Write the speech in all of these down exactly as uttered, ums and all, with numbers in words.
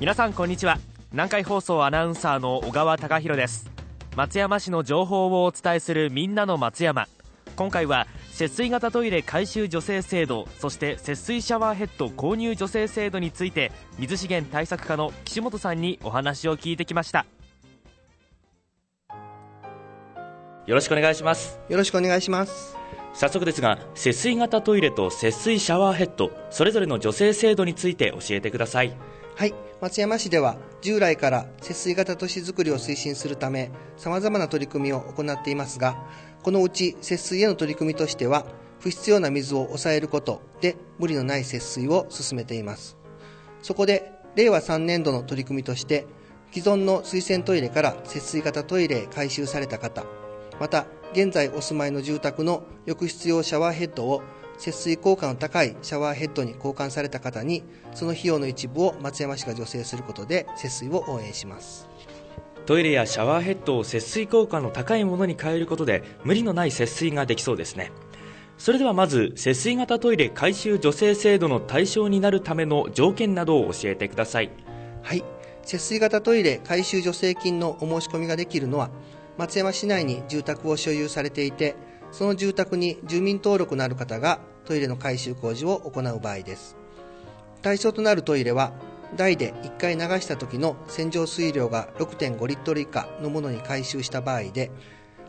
皆さんこんにちは。南海放送アナウンサーの小川貴博です。松山市の情報をお伝えするみんなの松山、今回は節水型トイレ改修助成制度、そして節水シャワーヘッド購入助成制度について、水資源対策課の岸本さんにお話を聞いてきました。よろしくお願いします。よろしくお願いします。早速ですが、節水型トイレと節水シャワーヘッド、それぞれの助成制度について教えてください。はい、松山市では従来から節水型都市づくりを推進するため、さまざまな取り組みを行っていますが、このうち節水への取り組みとしては、不必要な水を抑えることで無理のない節水を進めています。そこでれいわさんねんどの取り組みとして、既存の水洗トイレから節水型トイレへ改修された方、また現在お住まいの住宅の浴室用シャワーヘッドを節水効果の高いシャワーヘッドに交換された方に、その費用の一部を松山市が助成することで節水を応援します。トイレやシャワーヘッドを節水効果の高いものに変えることで、無理のない節水ができそうですね。それではまず、節水型トイレ改修助成制度の対象になるための条件などを教えてください。はい、節水型トイレ改修助成金のお申し込みができるのは、松山市内に住宅を所有されていて、その住宅に住民登録のある方がトイレの改修工事を行う場合です。対象となるトイレは、台でいっかい流した時の洗浄水量が ろくてんごリットル以下のものに改修した場合で、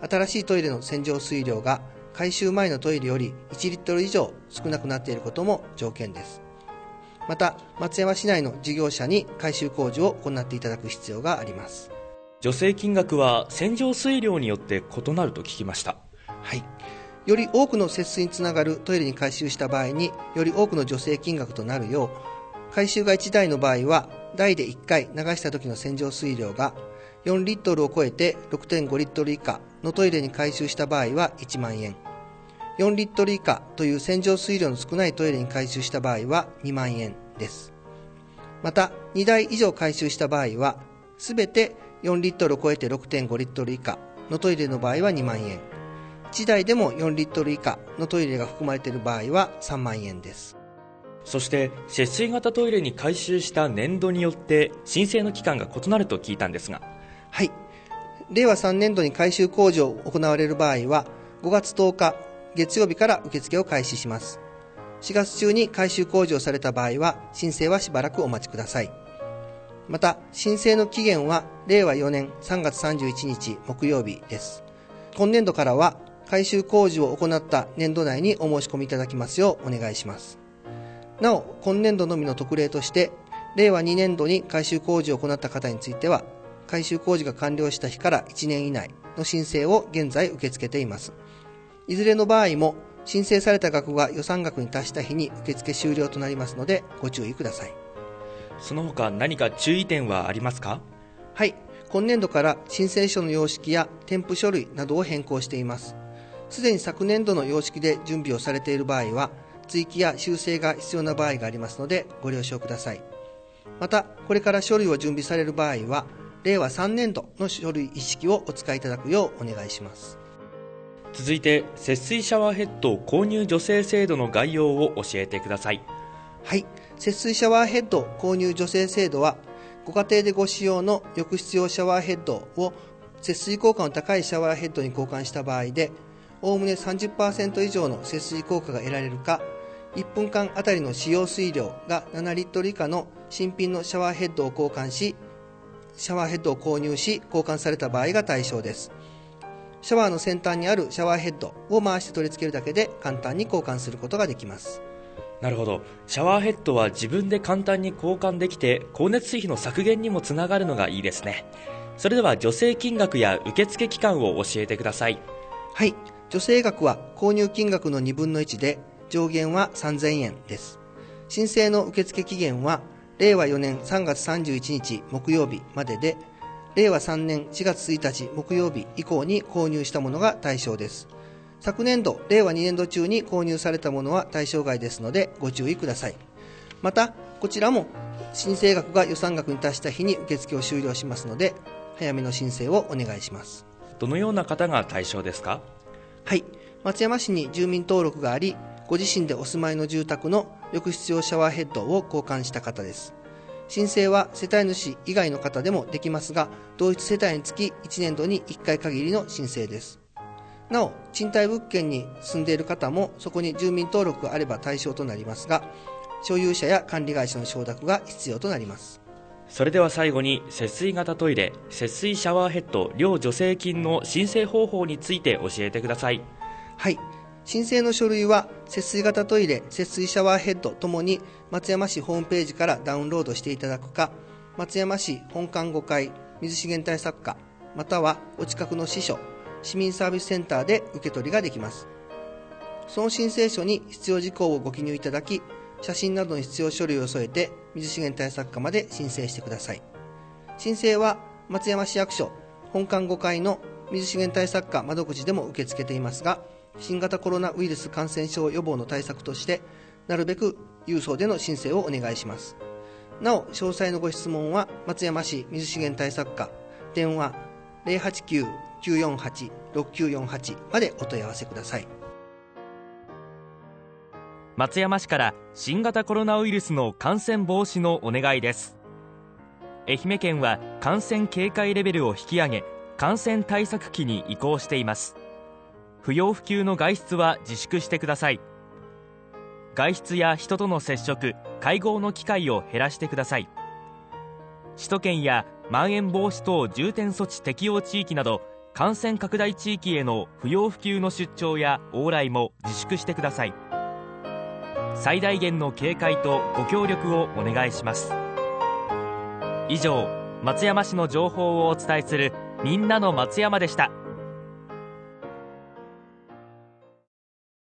新しいトイレの洗浄水量が改修前のトイレよりいちリットル以上少なくなっていることも条件です。また松山市内の事業者に改修工事を行っていただく必要があります。助成金額は洗浄水量によって異なると聞きました。はい、より多くの節水につながるトイレに改修した場合に、より多くの助成金額となるよう、改修がいちだいの場合は、台でいっかい流した時の洗浄水量がよんリットルを超えて ろくてんごリットル以下のトイレに改修した場合はいちまんえん、よんリットル以下という洗浄水量の少ないトイレに改修した場合はにまんえんです。またにだい以上改修した場合は、すべてよんリットルを超えて ろくてんごリットル以下のトイレの場合はにまんえん、いちだいでもよんリットル以下のトイレが含まれている場合はさんまんえんです。そして節水型トイレに改修した年度によって申請の期間が異なると聞いたんですが。はい、れいわさんねんどに改修工事を行われる場合は、ごがつとおか月曜日から受付を開始します。しがつちゅうに改修工事をされた場合は、申請はしばらくお待ちください。また申請の期限はれいわよねんさんがつさんじゅういちにち木曜日です。今年度からは改修工事を行った年度内にお申し込みいただきますようお願いします。なお、今年度のみの特例として、れいわにねんどに改修工事を行った方については、改修工事が完了した日からいちねん以内の申請を現在受け付けています。いずれの場合も申請された額が予算額に達した日に受付終了となりますので、ご注意ください。その他何か注意点はありますか？はい、今年度から申請書の様式や添付書類などを変更しています。すでに昨年度の様式で準備をされている場合は、追記や修正が必要な場合がありますので、ご了承ください。またこれから書類を準備される場合は、れいわさんねんどの書類一式をお使いいただくようお願いします。続いて節水シャワーヘッド購入助成制度の概要を教えてください。はい、節水シャワーヘッド購入助成制度は、ご家庭でご使用の浴室用シャワーヘッドを節水効果の高いシャワーヘッドに交換した場合で、おおむね さんじゅっパーセント 以上の節水効果が得られるか、いっぷんかんあたりの使用水量がななリットル以下の新品のシャワーヘッドを交換し、シャワーヘッドを購入し交換された場合が対象です。シャワーの先端にあるシャワーヘッドを回して取り付けるだけで簡単に交換することができます。なるほど、シャワーヘッドは自分で簡単に交換できて、光熱費の削減にもつながるのがいいですね。それでは助成金額や受付期間を教えてください。はい、助成額は購入金額のにぶんのいちで、上限はさんぜんえんです。申請の受付期限はれいわよねんさんがつさんじゅういちにち木曜日までで、れいわさんねんしがつついたち木曜日以降に購入したものが対象です。昨年度れいわにねんど中に購入されたものは対象外ですので、ご注意ください。またこちらも申請額が予算額に達した日に受付を終了しますので、早めの申請をお願いします。どのような方が対象ですか？はい、松山市に住民登録があり、ご自身でお住まいの住宅の浴室用シャワーヘッドを交換した方です。申請は世帯主以外の方でもできますが、同一世帯につきいちねんどにいっかい限りの申請です。なお、賃貸物件に住んでいる方もそこに住民登録があれば対象となりますが、所有者や管理会社の承諾が必要となります。それでは最後に、節水型トイレ、節水シャワーヘッド両助成金の申請方法について教えてください。はい。申請の書類は節水型トイレ、節水シャワーヘッドともに松山市ホームページからダウンロードしていただくか、松山市本館ごかい水資源対策課、またはお近くの支所、市民サービスセンターで受け取りができます。その申請書に必要事項をご記入いただき、写真などの必要書類を添えて水資源対策課まで申請してください。申請は松山市役所本館ごかいの水資源対策課窓口でも受け付けていますが、新型コロナウイルス感染症予防の対策として、なるべく郵送での申請をお願いします。なお、詳細のご質問は、松山市水資源対策課、電話 ゼロはちきゅう、きゅうよんはち、ろくきゅうよんはち までお問い合わせください。松山市から新型コロナウイルスの感染防止のお願いです。愛媛県は感染警戒レベルを引き上げ、感染対策期に移行しています。不要不急の外出は自粛してください。外出や人との接触、会合の機会を減らしてください。首都圏やまん延防止等重点措置適用地域など感染拡大地域への不要不急の出張や往来も自粛してください。最大限の警戒とご協力をお願いします。以上、松山市の情報をお伝えするみんなの松山でした。